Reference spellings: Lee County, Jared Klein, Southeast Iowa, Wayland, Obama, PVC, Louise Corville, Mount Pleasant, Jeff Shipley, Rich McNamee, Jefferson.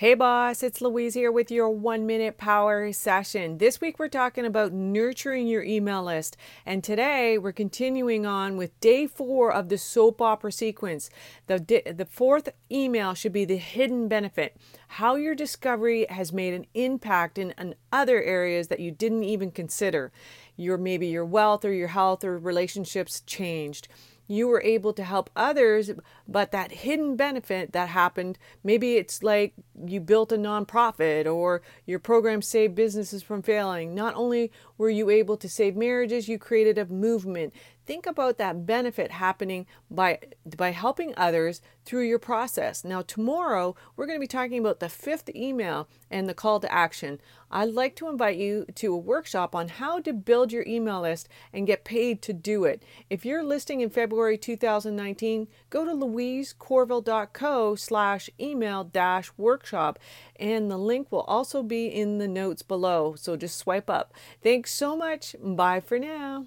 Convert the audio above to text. Hey boss, it's Louise here with your 1 minute power session. This week we're talking about nurturing your email list. And today we're continuing on with day 4 of the soap opera sequence. The fourth email should be the hidden benefit. How your discovery has made an impact in other areas that you didn't even consider. Maybe your wealth or your health or relationships changed. You were able to help others, but that hidden benefit that happened, maybe it's like you built a nonprofit or your program saved businesses from failing. Not only were you able to save marriages, you created a movement. Think about that benefit happening by helping others through your process. Now, tomorrow, we're going to be talking about the fifth email and the call to action. I'd like to invite you to a workshop on how to build your email list and get paid to do it. If you're listing in February 2019, go to louisecorville.co/email-workshop, and the link will also be in the notes below. So just swipe up. Thanks so much. Bye for now.